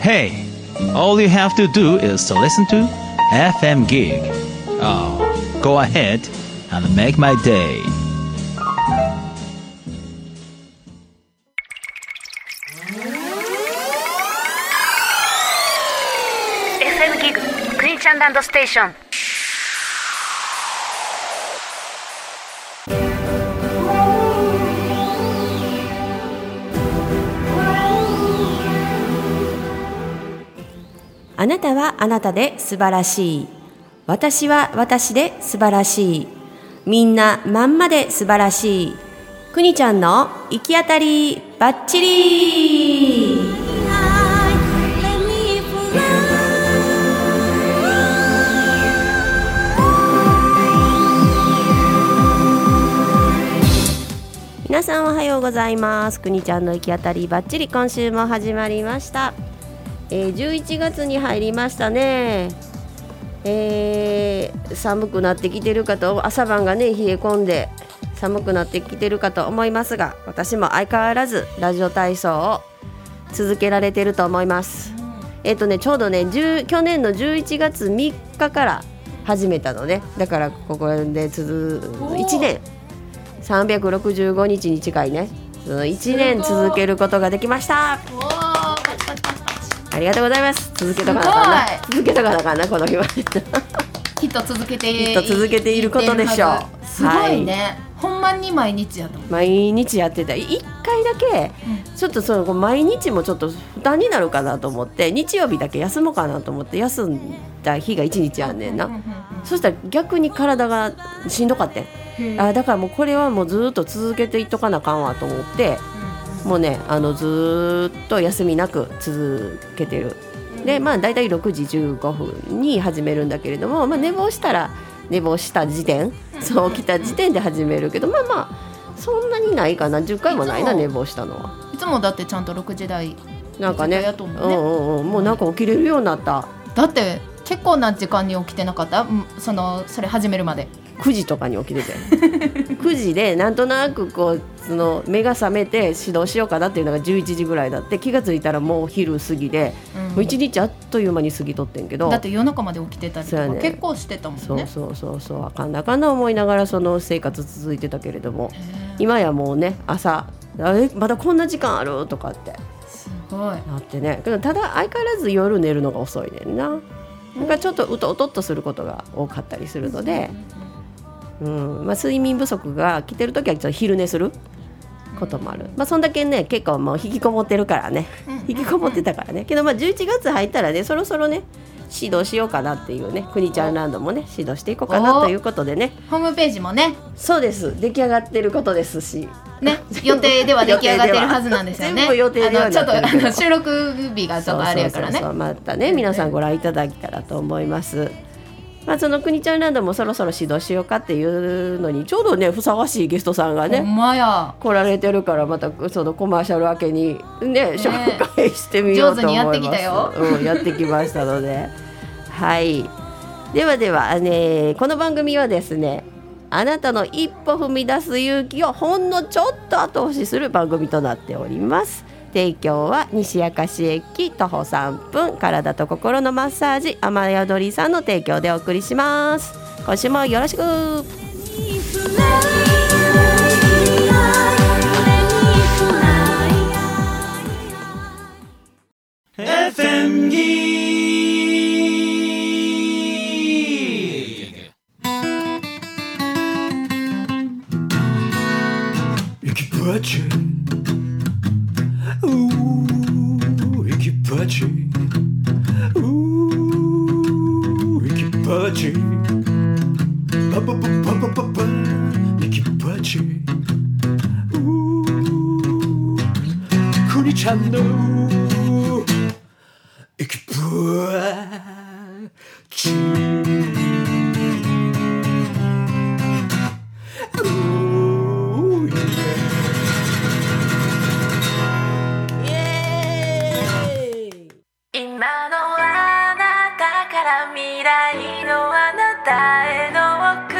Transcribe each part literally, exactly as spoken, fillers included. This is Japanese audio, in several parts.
Hey, all you have to do is to listen to エフエム GIG. Oh, go ahead and make my day. エフエム GIG Kuni-chan Land Station。あなたはあなたで素晴らしい。私は私で素晴らしい。みんなまんまで素晴らしい。くにちゃんの行き当たりバッチリ。皆さんおはようございます。くにちゃんの行き当たりバッチリ、今週も始まりました。えー、じゅういちがつに入りましたね、えー、寒くなってきてるかと、朝晩がね冷え込んで寒くなってきてるかと思いますが、私も相変わらずラジオ体操を続けられてると思います、えーとね、ちょうどね10去年のじゅういちがつみっかから始めたのね。だからここで続いちねんさんびゃくろくじゅうごにちに近いね、いちねん続けることができました。ありがとうございます。続けたからかな続けたからかなこの日はきっと続けてきっと続けていることでしょう。すごいね、はい、ほんまに毎日やと毎日やってた。いっかいだけ、うん、ちょっとその毎日もちょっと負担になるかなと思って、日曜日だけ休もうかなと思って休んだ日がいちにちあんねんな、うんうんうんうん、そしたら逆に体がしんどかった、うん、あだからもうこれはもうずっと続けていっとかなあかんわと思って、うんもうねあのずっと休みなく続けてる。でまあだいたいろくじじゅうごふんに始めるんだけれども、まあ、寝坊したら寝坊した時点そう起きた時点で始めるけど、まあまあそんなにないかな。じゅっかいもないな寝坊したのは。いつもだってちゃんとろくじ台なんかね、うんうんうん、もうなんか起きれるようになった、うん、だって結構な時間に起きてなかった。そのそれ始めるまでくじとかに起きててくじでなんとなくこうその目が覚めて指導しようかなっていうのがじゅういちじぐらいだって、気がついたらもう昼過ぎで、うん、もういちにちあっという間に過ぎとってんけど、だって夜中まで起きてたりとか、ね、結構してたもんね。そうそうそうそう、あかんなあかんな思いながらその生活続いてたけれども、今やもうね朝あれまだこんな時間あるとかってすごいなってね。ただ相変わらず夜寝るのが遅いねんな。なんかちょっとうとうとっとすることが多かったりするので、うんまあ、睡眠不足が来てるときはちょっと昼寝することもある、まあ、そんだけね結構もう引きこもってるからね引きこもってたからね。けどまあじゅういちがつ入ったらねそろそろね指導しようかなっていうね、くにちゃんランドもね指導していこうかなということでね、ホームページもねそうです出来上がってることですしね、予定では出来上がってるはずなんですよね。全部予定ではちょっとあの収録日がちょっとあれやからね、そうそうそうそうまたね皆さんご覧いただけたらと思います。まあ、そのくにちゃんランドもそろそろ指導しようかっていうのにちょうどねふさわしいゲストさんがね来られてるから、またそのコマーシャル明けに ね, ね紹介してみようと思います。上手にやってきたよ、うん、やってきましたのではい、ではでは、ね、この番組はですねあなたの一歩踏み出す勇気をほんのちょっと後押しする番組となっております。提供は西明石駅徒歩さんぷん体と心のマッサージ雨宿りさんの提供でお送りします。今週もよろしく。エフエムギーイキプラチンOoh, iki pachi, pa pa pa pa pa pa, iki pachi. Ooh, Kuni-chan no, iki pachi. Ooh, yeah.未来のあなたへの贈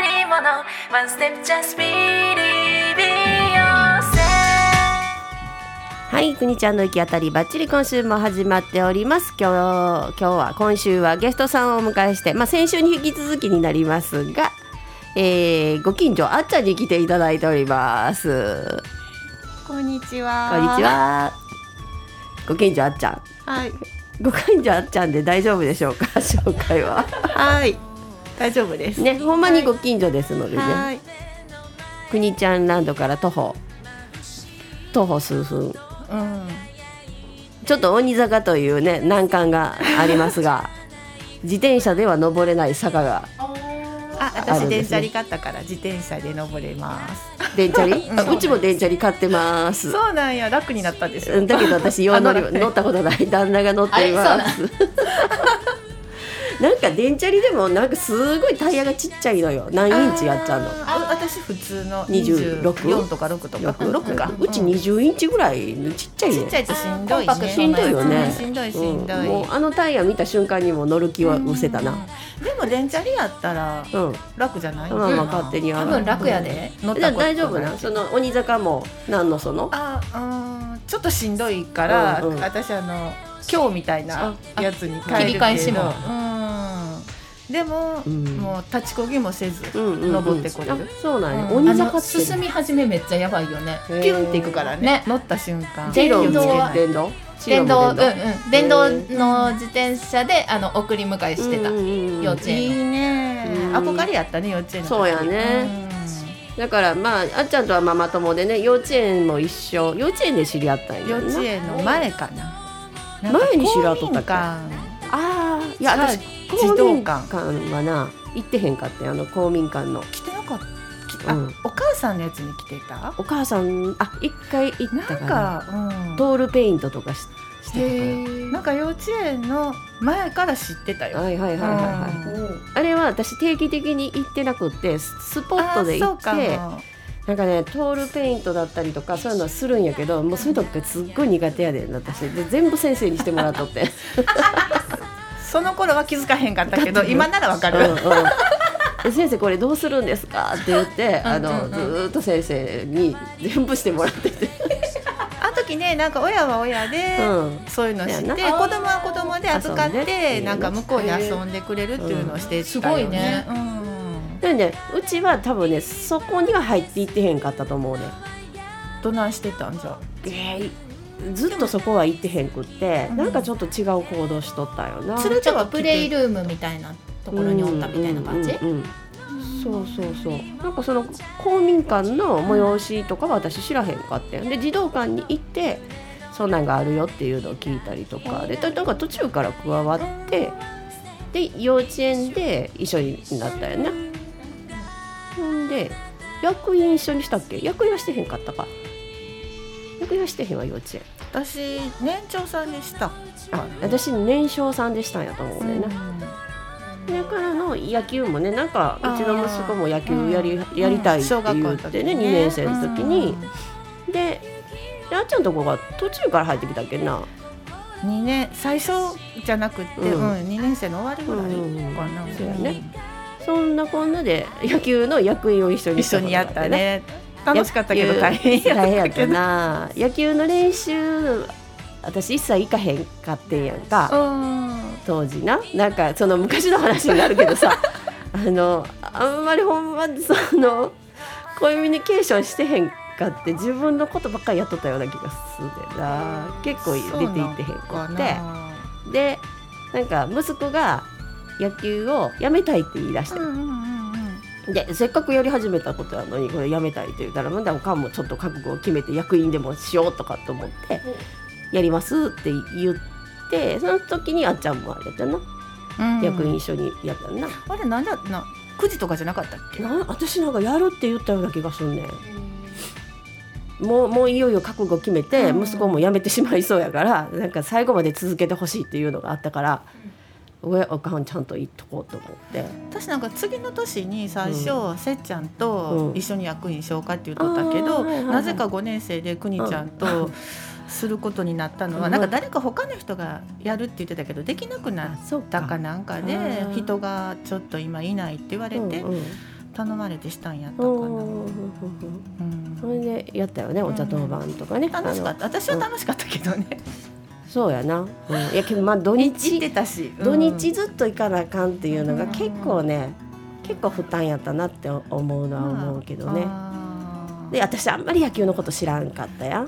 り物 One step just believe yourself。はい、くにちゃんの行き当たりバッチリ今週も始まっております。今日、今日は今週はゲストさんをお迎えして、まあ、先週に引き続きになりますが、えー、ご近所あっちゃんに来ていただいております。こんにちは。こんにちは。ご近所あっちゃん。はい。ご近所あっちゃんで大丈夫でしょうか、紹介は。はい、大丈夫です。ね、ほんまにご近所ですのでね。はい。くにちゃんランドから徒歩徒歩数分。うん、ちょっと鬼坂というね難関がありますが自転車では登れない坂があるんですね。あ、私電チャリ買ったから自転車で登れます。電チャリ、うん、うちも電チャリ買ってます。そうなんや、楽になったんですよ。だけど私用乗り乗ったことない旦那が乗っています。 な, なんか電チャリでもなんかすごいタイヤがちっちゃいのよ。何インチやっちゃうの。ああ、私普通のにじゅうよんとかろくとかろくか、うん、うちにじゅうインチぐらいちっちゃいね。ちっちゃいとしんどいね。しんどいよね。しんどいしんどい、うん、もうあのタイヤ見た瞬間にも乗る気は失せたな、うん、でも電チャリやったら楽じゃない、うん、まあまあ勝手に上がる。多分楽やで、うん、乗ったことない。大丈夫な。その鬼坂も何のそのああちょっとしんどいから、うんうん、私あの今日みたいなやつに変えるけど切り返しも、うん、でも、うん、もう立ちこぎもせず登ってこれる、うんうんうん、そうなんや、ね、うん、鬼坂って進み始めめっちゃやばいよね。ピュンっていくからね、乗った瞬間。電動電動電動、うんうん、電動の自転車であの送り迎えしてた、うんうんうん、幼稚園。いいね、憧れやったね、幼稚園の時。そうやね、うん、だからまああっちゃんとはママ友でね、幼稚園も一緒。幼稚園で知り合ったんや。幼稚園の前かな、前に知らとったか。ああ、いや私公民館はな行ってへんかって。あの公民館の来てなかった、うん、お母さんのやつに来てた。お母さんあ一回行ったか な, なんか、うん、トールペイントとか し, してたから。なんか幼稚園の前から知ってたよ。はいはいはいはい、はいうん、あれは私定期的に行ってなくてスポットで行って。なんかね、トールペイントだったりとかそういうのはするんやけど、もうそういうのってすっごい苦手やで私で、全部先生にしてもらっとってその頃は気づかへんかったけど今ならわかる、うんうん、先生これどうするんですかって言ってあのずっと先生に全部してもらっててあの時ね、なんか親は親で、うん、そういうのして子供は子供で預かって、ね、なんか向こうで遊んでくれるっていうのをしてたよね、うん、すごいね、うんでね、うちは多分ねそこには入っていってへんかったと思うね。どないしてたんじゃ、えー、ずっとそこは行ってへんくって、うん、なんかちょっと違う行動しとったよな。それちょっとプレイルームみたいなところにおったみたいな感じ、うんうんうん、そうそうそう。なんかその公民館の催しとかは私知らへんかって、うん、で児童館に行ってそんなんがあるよっていうのを聞いたりとかで、なんか途中から加わってで幼稚園で一緒になったよね。で役員一緒にしたっけ。役員はしてへんかったか。役員はしてへんわ幼稚園。私年長さんでした。あ、私年少さんでしたんやと思うね。だからの野球もね、なんかうちの息子も野球や り, やりたいって言ってね、にねん生の時にで、あっちゃんとこが途中から入ってきたっけな。にねん最初じゃなくて、うんうん、にねん生の終わりぐらいかな、うんうん、そうやね。そんなこんなで野球の役員を一緒にしたことがあったね。楽しかったけど大変やったけど。大変やったな。野球の練習私一切行かへんかってんやんか、うん、当時な。なんかその昔の話になるけどさあのあんまりほんまそのコミュニケーションしてへんかって自分のことばっかりやっとったような気がするんだよな。結構出て行ってへんかってで、なんか息子が野球をやめたいって言い出して、うんうんうんうん、でせっかくやり始めたことなのにこれやめたいって言ったら、まだかんもちょっと覚悟を決めて役員でもしようとかと思ってやりますって言って、その時にあっちゃんもあれやったな、うんうん、役員一緒にやったな。あれなんだな、くじとかじゃなかったっけな。私なんかやるって言ったような気がするね。もう、もういよいよ覚悟決めて息子も辞めてしまいそうやから、うん、なんか最後まで続けてほしいっていうのがあったから、うん、お母さんちゃんと行っとこうと思って。私なんか次の年に最初、うん、せっちゃんと一緒に役員しようかって言っとったけど、うん、なぜかごねん生でくにちゃんとすることになったのは、うん、なんか誰か他の人がやるって言ってたけどできなくなったかなんかで、人がちょっと今いないって言われて、うんうん、頼まれてしたんやったかな、うん、それでやったよね、お茶当番とかね、うん、楽しかった、私は楽しかったけどね、うん、そうやな、うん、いやけどまあ土日行ってたし、うん、土日ずっと行かなあかんっていうのが結構ね、うん、結構負担やったなって思うのは思うけどね、うん、あで私あんまり野球のこと知らんかったや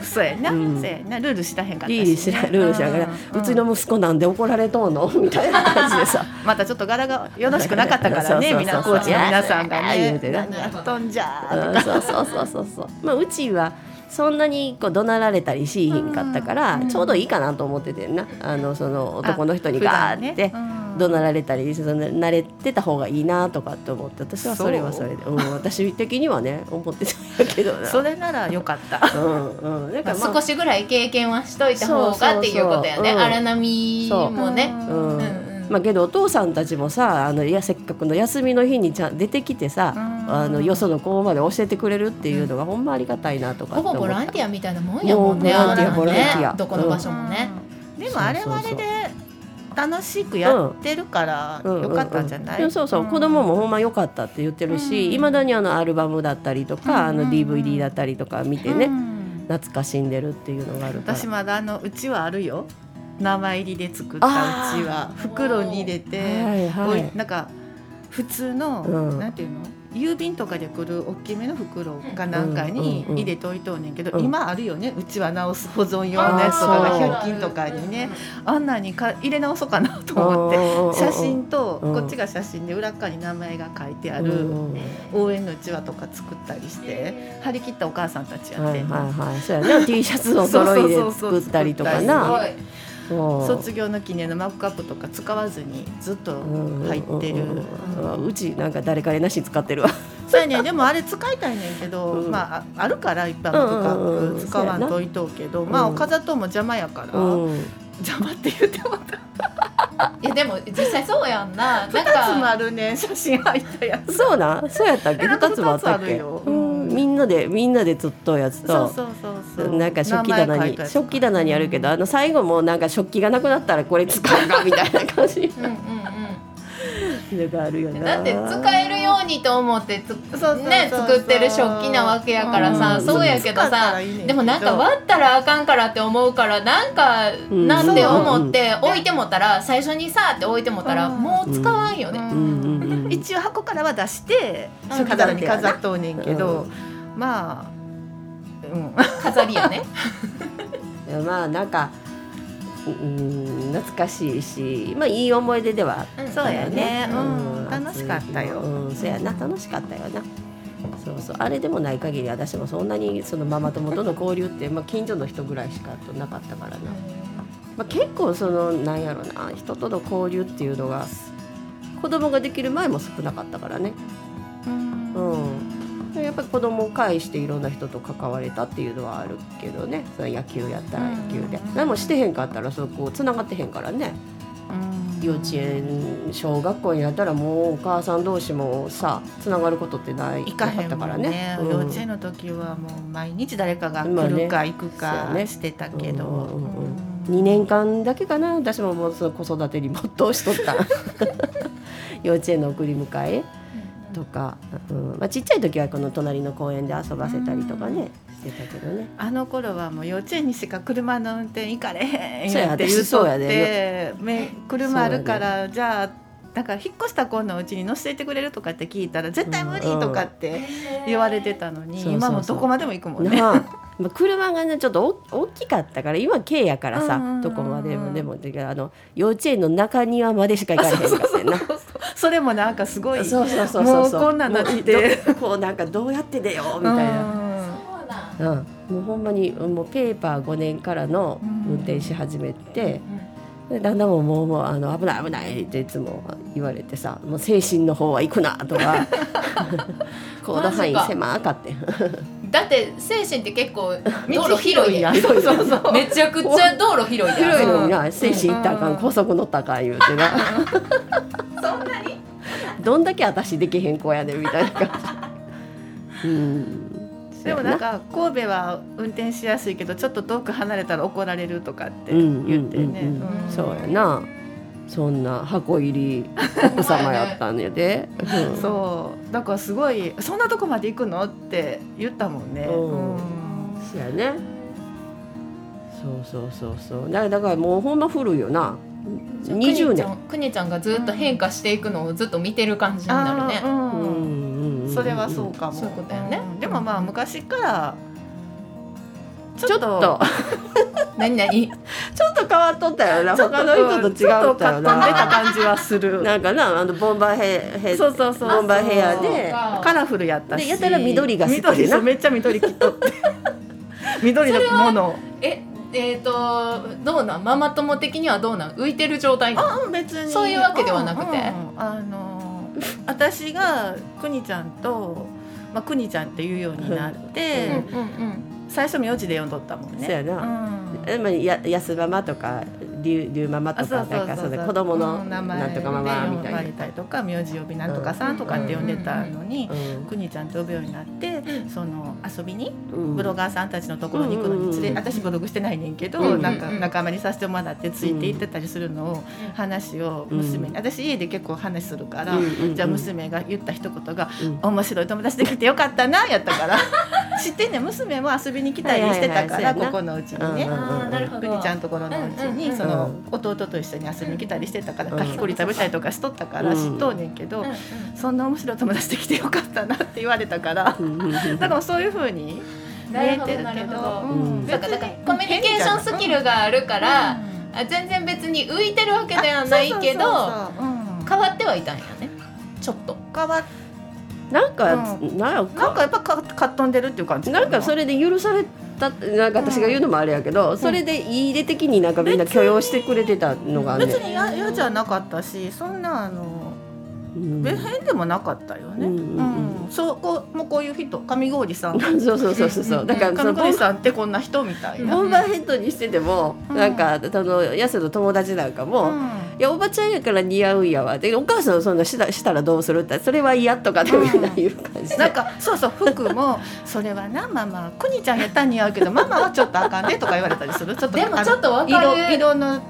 そうやな、うん、そうやな、ルール知らへんかったし、ね、リリ知らルール知らんから、うん、うちの息子なんで怒られとんのみたいな感じでさまたちょっと柄がよろしくなかったからね、みんなコーチの皆さんがね何やっとんじゃーとか、うん、そうそうそうそうまあうちはそんなにこう怒鳴られたりしひんかったから、うん、ちょうどいいかなと思っててんな、あのその男の人にガーって怒鳴られたり慣れてた方がいいなとかって思って、私はそれはそれで、うん、私的にはね思ってたけどなそれならよかったうん、うん、なんかまあ、少しぐらい経験はしといた方がっていうことやね、荒波もね、うんうん、まあけどお父さんたちもさ、あのいやせっかくの休みの日にちゃん出てきてさ、あのよその子まで教えてくれるっていうのがほんまありがたいなとかって思った、うん、ほぼボランティアみたいなもんやもんね、ボランティアボランティア、どこの場所もね、うん、でもあれはあれで楽しくやってるから良かったんじゃない、うんうんうん、そうそう、子供もほんま良かったって言ってるし、いま、うん、だにあのアルバムだったりとか、うん、あの ディーブイディー だったりとか見てね、うん、懐かしんでるっていうのがあるから、私まだあのうちはあるよ、生入りで作ったうちは袋に入れて、はいはい、なんか普通の、うん、なんていうの郵便とかで来る大きめの袋かなんかに入れておいとうねんけど、うんうんうん、今あるよね、うちは直す保存用のやつとかがひゃく均とかにね、あんなにか入れ直そうかなと思って、写真とこっちが写真で裏側に名前が書いてある応援のうちわとか作ったりして、張り切ったお母さんたちやって、はいはいはい、そうやね、T シャツを揃いで作ったりとかな。卒業の記念のマグカップとか使わずにずっと入ってる、うんうんうん、うちなんか誰かれなし使ってるわそうやね、でもあれ使いたいねんけど、うん、まああるから一般のマグカップ使わんといとうけど、うん、まあお飾っとうも邪魔やから、うん、邪魔って言ってもたいやでも実際そうやんな、なんかふたつもあるね、写真入ったやつ、そうな、そうやったっけ、ふたつもあったっけ、みんなでみんなで撮ったやつと、そうそうそうそう、なんか食器棚に食器棚にあるけど、あの最後もなんか食器がなくなったらこれ使うかみたいな感じうんうん、うん、があるよな、だって使えるようにと思ってつそうそうそう、ね、作ってる食器なわけやからさ、うん、そうやけどさ、いいね、でもなんか割ったらあかんからって思うから、なんか、うん、なんて思って置いてもたら、最初にさって置いてもたら、うん、もう使わんよね、うんうんうんうん、一応箱からは出して食器棚に飾っとうねんけど、うん、まあ、うん、飾りやねまあなんか、うん、懐かしいし、まあいい思い出ではあったよね、うん、そうやね、うん、楽しかったよ、うん、そうやな、楽しかったよな、そうそう、あれでもない限り私もそんなにそのママ友との交流って、まあ、近所の人ぐらいしかとなかったからな、まあ、結構そのなんやろな、人との交流っていうのが子供ができる前も少なかったからね、うんうん、やっぱり子供を介していろんな人と関われたっていうのはあるけどね、その野球やったら野球で、何もしてへんかったらそこつながってへんからね、うん、幼稚園小学校になったらもうお母さん同士もさつながることってないかったから ね, ね、うん、幼稚園の時はもう毎日誰かが来るか行くかしてたけど、まあね、うんうんうん、にねんかんだけかな、私ももうその子育てに没頭しとった幼稚園の送り迎えとか、うん、まあ、ちっちゃい時はこの隣の公園で遊ばせたりとかね、うん、してたけどね、あの頃はもう幼稚園にしか車の運転行かれへんって言うとって、車あるからじゃあだから引っ越した子のうちに乗せていってくれるとかって聞いたら絶対無理とかって言われてたのに、うんうん、今もどこまでも行くもんね、そうそうそうまあ、車がねちょっと大きかったから、今軽やからさ、どこまでもでもあの幼稚園の中庭までしか行かれへんかったな、それもなんかすごい、そうそうそうそう、もうこんなのってこうなんかどうやって出ようみたいな、うんうん、もうほんまにもうペーパーごねんからの運転し始めて、うんうん、だんだんもうもう、もうあの危ない危ないっていつも言われてさ、もう精神の方は行くなとか行動範囲狭かってだって精神って結構道路広いやん、そうそうそうめちゃくちゃ道路広いやん、広いのにな、精神行ったらあかん、高速乗ったらあかん言うてなそんなにどんだけ私できへん子やねんみたいな感じ、うん、でもなんか神戸は運転しやすいけどちょっと遠く離れたら怒られるとかって言ってね、うんうんうんうん、そうやな、そんな箱入り奥様やったんやで、ねうん、そうだからすごいそんなとこまで行くのって言ったもんね、うんうん、そうやねそうそうそうそうだからもうほんま古いよなにじゅうねんくにちゃんがずっと変化していくのをずっと見てる感じになるね、うんうんうん、それはそうかもそういうことやね、うん、でもまあ昔からちょっと何何ちょっと変わっとったよな他の人と違うったよなちょっとた感じはするなんかなあのボンバーヘヘそうそうそうボンバーヘアでカラフルやったしでやたら緑が好きな緑めっちゃ緑切っとって緑のものええー、とどうなんママ友的にはどうなん浮いてる状態なのあ別にそういうわけではなくて、うんうん、あの私がくにちゃんと、まあ、くにちゃんっていうようになって、うんうんうん、最初名字で呼んどったもんねそうやな、うん、や安ママとかリュウママとか子供のなんとかママみたいな、うん、名前で呼ばれたりとか名字呼びなんとかさんとかって呼んでたのに、うんうん、くにちゃんと呼ぶようになってその遊びに、うん、ブロガーさんたちのところに行くのに連れ、うん、私ブログしてないねんけど、うん、なんか仲間にさせてもらってついて行ってたりするのを、うん、話を娘に私家で結構話するから、うん、じゃあ娘が言った一言が、うん、面白い友達できてよかったなやったから知ってんねん娘も遊びに来たりしてたから、はいはいはい、ここのうちにねくにちゃんところのうちに、うん、その弟と一緒に遊びに来たりしてたから、うん、かきこり食べたりとかしとったから知っとうねんけど、うん、そんな面白い友達できてよかったなって言われたから、うん、だからそういう風に見えてるけどコミュニケーションスキルがあるから、うん、あ全然別に浮いてるわけではないけど変わってはいたんやねちょっと変わってなんか、うん、なんかなんかやっぱかかっ飛んでるっていう感じかな。なんかそれで許されたなんか私が言うのもあれやけど、うん、それでいい出的になんかみんな許容してくれてたのがね。別に嫌じゃなかったし、そんなあの、うん、別変でもなかったよね。うんうん、そこもこういう人、上郡さん。そうそうそうそう。だから上郡さんってこんな人みたいな。ボンバーヘッドにしてでも、うん、なんかあの安の友達なんかも。うんいやおばちゃんやから似合うんやわでお母さんそんなし た, したらどうするってそれは嫌とかでみんな言う感じ、うん、なんかそうそう服もそれはなママくにちゃんやったら似合うけどママはちょっとあかんねとか言われたりするちょっとでもちょっと分かる 色, 色の、うんうん、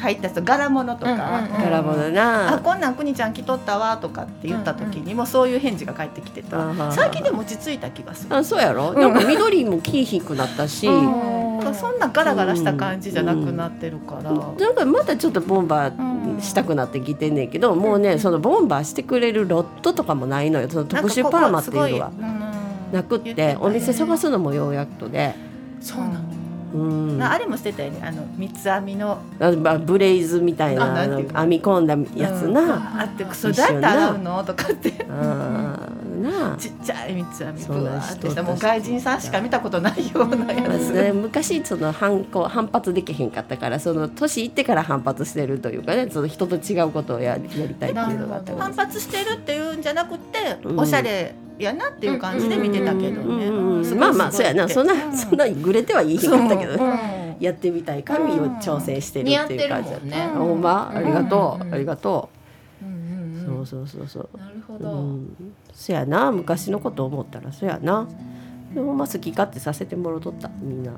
入った人柄物とか、うんうんうん、柄物なあこんなんくにちゃん着とったわとかって言った時にもそういう返事が返ってきてた、うんうん、最近でも落ち着いた気がするあそうやろ、うん、でも緑も黄ひくなったし、うんそんなガラガラした感じじゃなくなってるから、うんうん、なんかまたちょっとボンバーしたくなってきてんねんけど、うん、もうねそのボンバーしてくれるロットとかもないのよその特殊パーマっていうのはなくっ て, って、ね、お店探すのもようやっとでそうなの、うん、あれもしてたよねあの三つ編みのブレイズみたいな編み込んだやつな、うん、あってそれどうやって洗うのとかってあなちっちゃい三つ編みブワーってしたもう外人さんしか見たことないようなやつ、ね、昔その 反, 抗反発できへんかったからその年いってから反発してるというかねその人と違うことを や, やりたいっていうのがあった反発してるっていうんじゃなくて、うん、おしゃれやなっていう感じで見てたけどね、うんうん、まあまあそうやなそんな、うん、そんなグレてはいい日だったけど、ねうん、やってみたい髪を挑戦してるっていう感じだった、うん、似合ってるもんねほんまありがとう、うんうん、ありがとう、うんうんうん、そうそうそうそうなるほど、うん、そやな昔のこと思ったらそやなでもまあ好き勝手させてもろとったみんな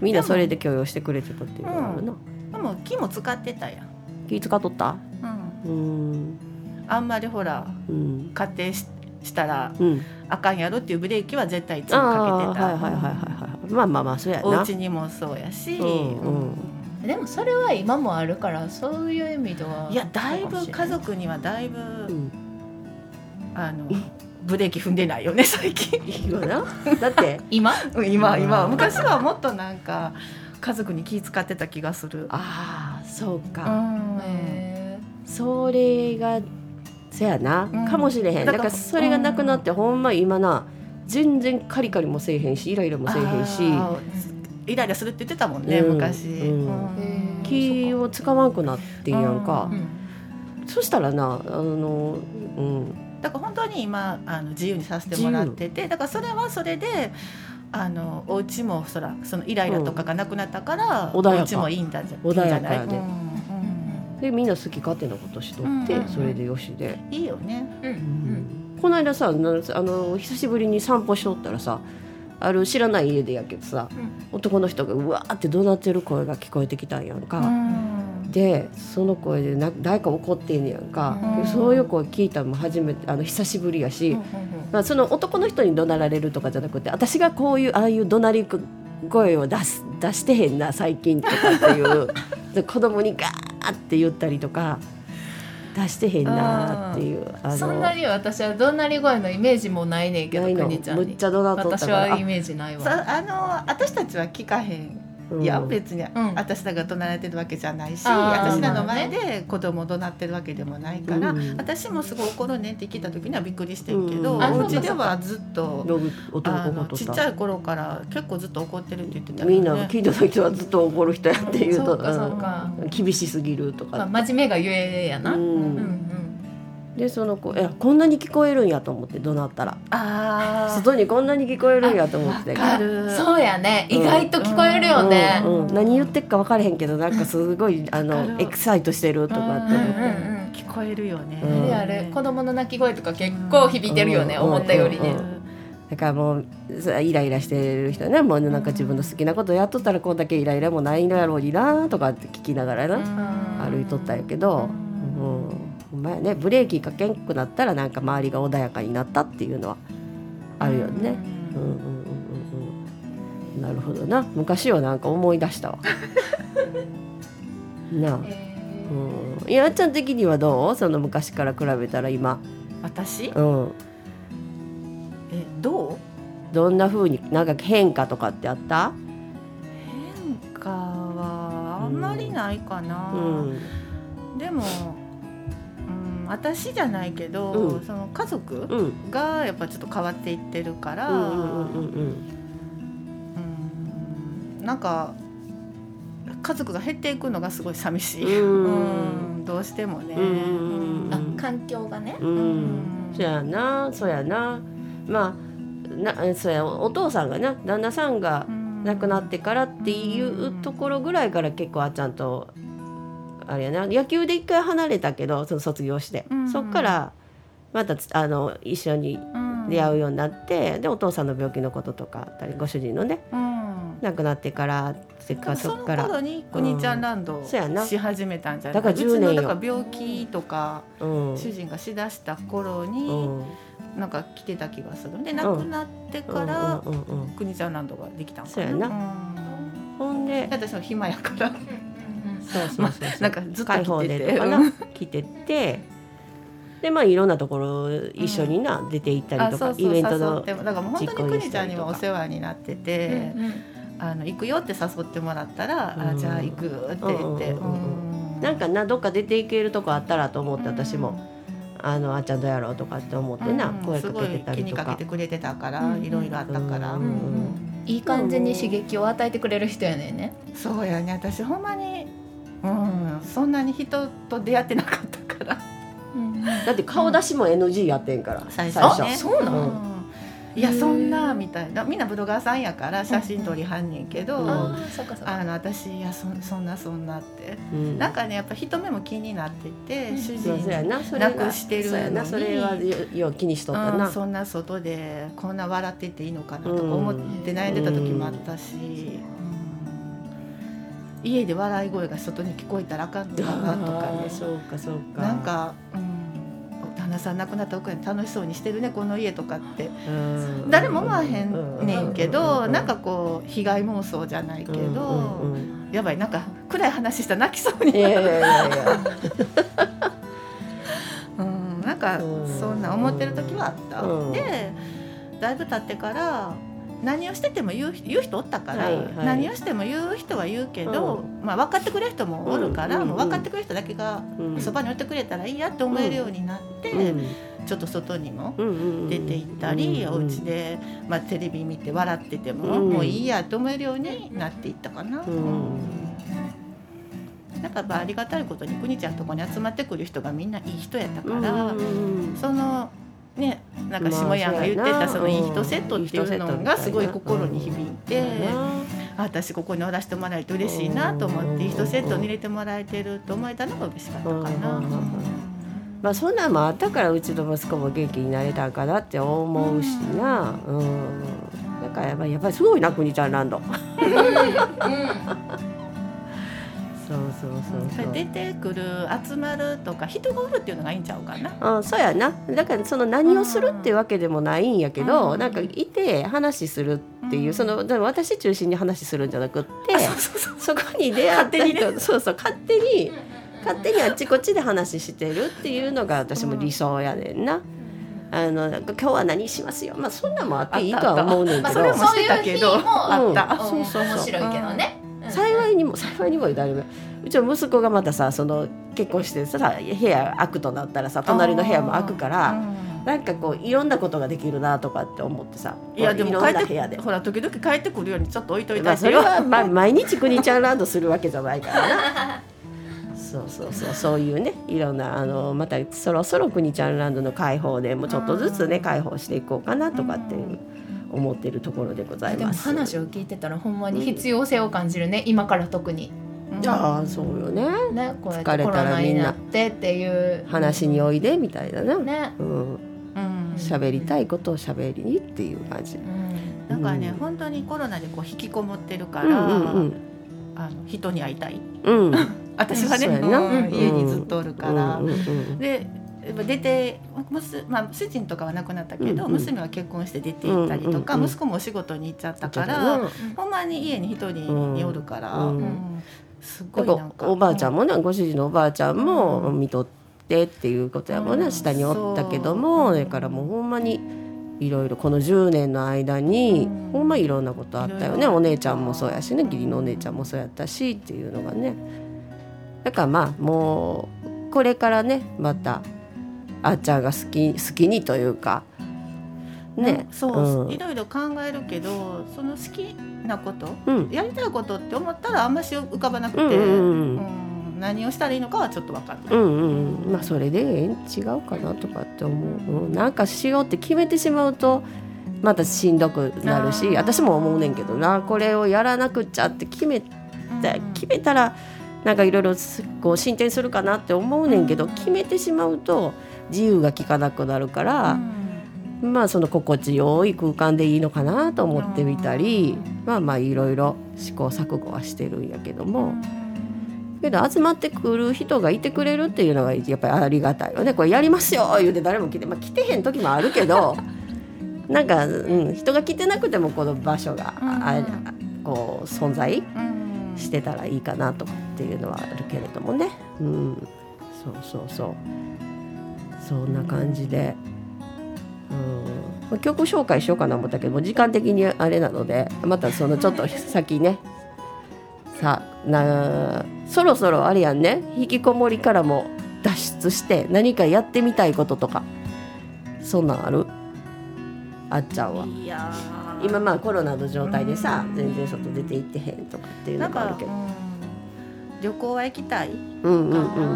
みんなそれで許容してくれてたっていうのがあるなでも、うん、木も使ってたやん木使っとった、うん、うんあんまりほら、うん、家庭してしたら、うん、あかんやろっていうブレーキは絶対いつもかけてた。はいはいはいはい、まあまあまあそうやな。お家にもそうやし、うんうんうん、でもそれは今もあるからそういう意味では。いやだいぶ家族にはだいぶ、うん、あのブレーキ踏んでないよね最近。今なだって今今今昔はもっとなんか家族に気使ってた気がする。ああそうか。うんへそれが。せやな、うん、かもしれへんだからそれがなくなって、うん、ほんま今な全然カリカリもせえへんしイライラもせえへんしイライラするって言ってたもんね、うん、昔、うんうん、気をつかまんくなってんやんか、うん、そしたらなあの、うん、だから本当に今あの自由にさせてもらっててだからそれはそれであのお家もそらそのイライラとかがなくなったから、うん、お家もいいんだじゃ、いいんじゃないでみんな好き勝手なことしとって、うんうん、それでよしでいいよね、うんうん、この間さあの久しぶりに散歩しとったらさある知らない家でやけどさ、うん、男の人がうわーって怒鳴ってる声が聞こえてきたんやんか、うん、でその声でな誰か怒ってんねやんか、うん、そういう声聞いたのも初めてあの久しぶりやし、うんうんうんまあ、その男の人に怒鳴られるとかじゃなくて私がこういうああいう怒鳴り声を出す出してへんな最近とかっていう子供にガーって言ったりとか出してへんなっていう、うん、あのそんなに私は怒鳴り声のイメージもないねんけど国ちゃんにむっちゃ怒鳴っとったから私はイメージないわあの私たちは聞かへんいや別に、うん、私らが怒鳴られてるわけじゃないし私らの前で子供怒鳴ってるわけでもないから、うん、私もすごい怒るねって聞いた時にはびっくりしてるけど、うん、お家ではずっと、うん、あのちっちゃい頃から結構ずっと怒ってるって言ってた、ね、みんな聞いた人はずっと怒る人やっていうと、うん、そうかそうか厳しすぎるとか、まあ、真面目がゆえやな、うんうんうん、でその子いやこんなに聞こえるんやと思って怒鳴ったらあ外にこんなに聞こえるんやと思ってそうやね意外と聞こえるよね、うんうんうん、何言ってっか分からへんけどなんかすごいあのエキサイトしてるとかって、うんうんうん、聞こえるよね、うん、あれあれ子供の泣き声とか結構響いてるよね、うん、思ったよりね、うんうんうん、だからもうイライラしてる人ねもうなんか自分の好きなことやっとったらこんだけイライラもないんだろうになとかって聞きながらな、うん、歩いとったんやけど、うんうん前ね、ブレーキかけんくなったらなんか周りが穏やかになったっていうのはあるよね、うんうんうんうん、なるほどな昔はなんか思い出したわな、えーうん、いやあっちゃん的にはどうその昔から比べたら今私、うん、えどうどんな風になんか変化とかってあった変化はあんまりないかな、うんうん、でも私じゃないけど、うん、その家族がやっぱちょっと変わっていってるから、なんか家族が減っていくのがすごい寂しい。うんうん、どうしてもね。うんあ環境がね。うんうん、そやな、そやな、まあなそやお父さんがな、旦那さんが亡くなってからっていうところぐらいから結構あっちゃんと。あれやな野球で一回離れたけどその卒業して、うんうん、そっからまたあの一緒に出会うようになって、うん、でお父さんの病気のこととかご主人のね、うん、亡くなってからってかそっからその頃にKuni-chanランドし始めたんじゃない、うん、だからじゅうねんようちのだから病気とか、うん、主人がしだした頃に、うん、なんか来てた気がするで亡くなってからKuni-chanランドができたんかな、そうやな、うん、ほんで私も暇やからそうそうそうなんかずっと来てて、うん、来ててでまあいろんなところ一緒にな、うん、出て行ったりとかイベントのだからもう本当にKuni-chanちゃんにもお世話になってて、うんうん、あの行くよって誘ってもらったら、うん、あじゃあ行くって言って、うんうんうん、なんかなどっか出て行けるとこあったらと思って私も、うん、あのあっちゃんどうやろうとかって思ってな、うん、声かけてたりとかすごい気にかけてくれてたからいろいろあったから、うんうんうん、いい感じに刺激を与えてくれる人やねんね、うん、そうやね私ほんまにうん、そんなに人と出会ってなかったから、うん、だって顔出しも エヌジー やってんから、うん、最初あ、ね、そうなの、うん、いやそんなみたいなみんなブロガーさんやから写真撮りはんねんけど、うん、ああの私いや そ, そんなそんなって、うん、なんかねやっぱ人目も気になってて、うん、主人亡くしてるのに、うん、そ, それはよう気にしとったな、うん、そんな外でこんな笑ってていいのかなとか思って悩んでた時もあったし、うんうん家で笑い声が外に聞こえたらあかんのかなとかねそうかそうかなんか、うん、旦那さん亡くなった奥に楽しそうにしてるねこの家とかって誰も思わへんねんけどなんかこう被害妄想じゃないけど、うんうんうん、やばいなんか暗い話したら泣きそうになるいやいやいやいや、うん、なんかそんな思ってる時はあった、うん、でだいぶ経ってから何をしてても言う、言う人おったから、はいはい、何をしても言う人は言うけど、うんまあ、分かってくれる人もおるから、うんうんうん、もう分かってくれる人だけがそばにおってくれたらいいやって思えるようになって、うん、ちょっと外にも出て行ったり、うんうんうん、お家で、まあ、テレビ見て笑ってても、うん、もういいやって思えるようになっていったかな、うんうん、なんかありがたいことにKuni-chanちゃんとこに集まってくる人がみんないい人やったから、うん、そのね、なんか下屋が言ってたそのいい人セットっていうのがすごい心に響いて、うん、私ここにおらしてもらえて嬉しいなと思っていい人セットに入れてもらえてると思えたのが嬉しかったかな、うんうんまあ、そんなんもあったからうちの息子も元気になれたかなって思うしな、うんうん、だからやっぱりすごいなKuni-chanランド、うんうんそうそうそうそう、出てくる集まるとか人がおるっていうのがいいんちゃうかな。あ、そうやな。だからその何をするっていうわけでもないんやけど、うん、なんかいて話するっていう、うん、その私中心に話するんじゃなくって、うん、そこに出会った人、ね、そうそう勝手に勝手にあっちこっちで話してるっていうのが私も理想やねんな。うんあのなんか今日は何しますよ、まあ、そんなもあっていいとは思うねんけど、そういう日もあった、うん、そうそうそう面白いけどね、うん、幸いにも幸いにも誰もうちの息子がまたさその結婚してさ部屋開くとなったらさ隣の部屋も開くから、うん、なんかこういろんなことができるなとかって思ってさ、いやでも帰って部屋でほら時々帰ってくるようにちょっと置いといたりしてよ、まあ、それは、まあ、毎日くにちゃんランドするわけじゃないからなそうそうそうそういうねいろんなあのまたそろそろくにちゃんランドの開放でもうちょっとずつね開放していこうかなとかっていう思ってるところでございます。でも話を聞いてたらほんまに必要性を感じるね、うん、今から特に、うん、ああそうよ ね, ねこうやって疲れたらみんなってっていう話においでみたいなな、ねうんうん、喋りたいことを喋りにっていう感じ、うん、だからね、うん、本当にコロナでこう引きこもってるから、うんうんうん、あの人に会いたい、うん私はね、うん、家にずっとおるから、うんうん、で出て、まあ、主人とかは亡くなったけど、うんうん、娘は結婚して出て行ったりとか、うんうんうん、息子もお仕事に行っちゃったから、うん、ほんまに家に一人におるから、うんうん、すごいなんかおばあちゃんもね、うん、ご主人のおばあちゃんも見とってっていうことやもんね、うん、下におったけども、だからもうほんまにいろいろこのじゅうねんの間に、うん、ほんまいろんなことあったよね。お姉ちゃんもそうやしね、義理のお姉ちゃんもそうやったしっていうのがね、だからまあもうこれからねまたあっちゃんが好き好きにというかね、そう、うん、いろいろ考えるけどその好きなこと、うん、やりたいことって思ったらあんまし浮かばなくて、うんうんうんうん、何をしたらいいのかはちょっと分かんない、うんうんうん、まあそれで違うかなとかって思う、うん、なんかしようって決めてしまうとまたしんどくなるし、私も思うねんけどな、これをやらなくちゃって決めた、うん、決めたらなんかいろいろこう進展するかなって思うねんけど、決めてしまうと自由が利かなくなるから、うん、まあその心地よい空間でいいのかなと思ってみたり、うん、まあまあいろいろ試行錯誤はしてるんやけども、けど集まってくる人がいてくれるっていうのがやっぱりありがたいよね。これやりますよ言うて誰も来て、まあ、来てへん時もあるけどなんか、うん、人が来てなくてもこの場所が、うん、こう存在、うんしてたらいいかなとかっていうのはあるけれどもね、うん、そうそうそうそんな感じで、うん、曲紹介しようかなと思ったけども時間的にあれなのでまたそのちょっと先ねさなそろそろあれやんね、引きこもりからも脱出して何かやってみたいこととかそんなんある？あっちゃんは。いや今まあコロナの状態でさ、うん、全然外出て行ってへんとかっていうのがあるけど、なんか、うん、旅行は行きたい、うんうんうん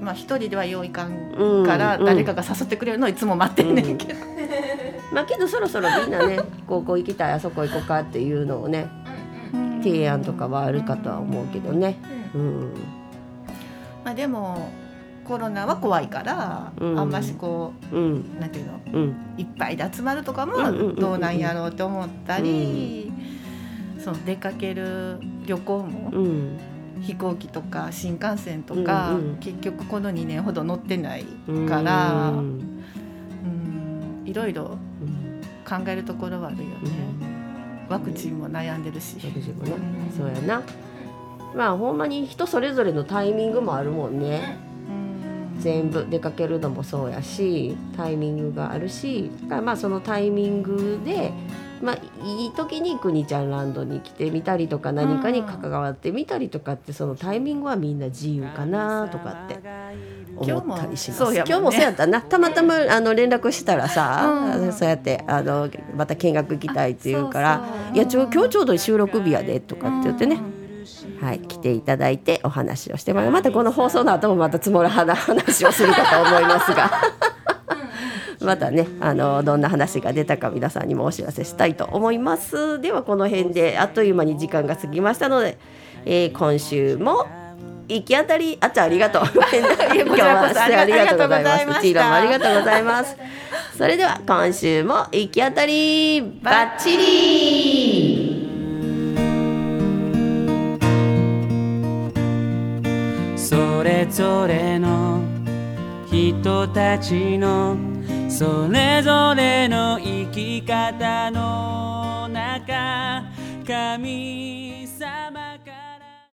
まあ、一人ではよういかんから、うんうん、誰かが誘ってくれるのをいつも待ってんねんけど、うんうん、まあけどそろそろみんなねここ行きたいあそこ行こうかっていうのをね提案とかはあるかとは思うけどね、うんうんまあ、でもコロナは怖いから、うん、あんましこう、うん、なんていうの、うん、いっぱいで集まるとかもどうなんやろうと思ったり、うん、その出かける旅行も、うん、飛行機とか新幹線とか、うんうん、結局このにねんほど乗ってないから、うんうん、いろいろ考えるところはあるよね、うん、ワクチンも悩んでるし、ワクチンもね、うん、そうやな、まあ、ほんまに人それぞれのタイミングもあるもんね。全部出かけるのもそうやしタイミングがあるし、だからまあそのタイミングで、まあ、いい時にくにちゃんランドに来てみたりとか何かに関わってみたりとかってそのタイミングはみんな自由かなとかって思ったりします。今日もそうやもんね、今日もそうやったな、たまたまあの連絡したらさ、うん、そうやってあのまた見学行きたいって言うからそうそう、いやちょ今日ちょうど収録日やでとかって言ってね、うんはい、来ていただいてお話をしてもらう。またこの放送の後もまた積もる話をするかと思いますがまたねあのどんな話が出たか皆さんにもお知らせしたいと思います。ではこの辺であっという間に時間が過ぎましたので、えー、今週も行き当たりあっちゃんありがとう今日はありがとうございます、チーロもありがとうございます。それでは今週も行き当たりバッチリそれぞれの人たちのそれぞれの生き方の中神様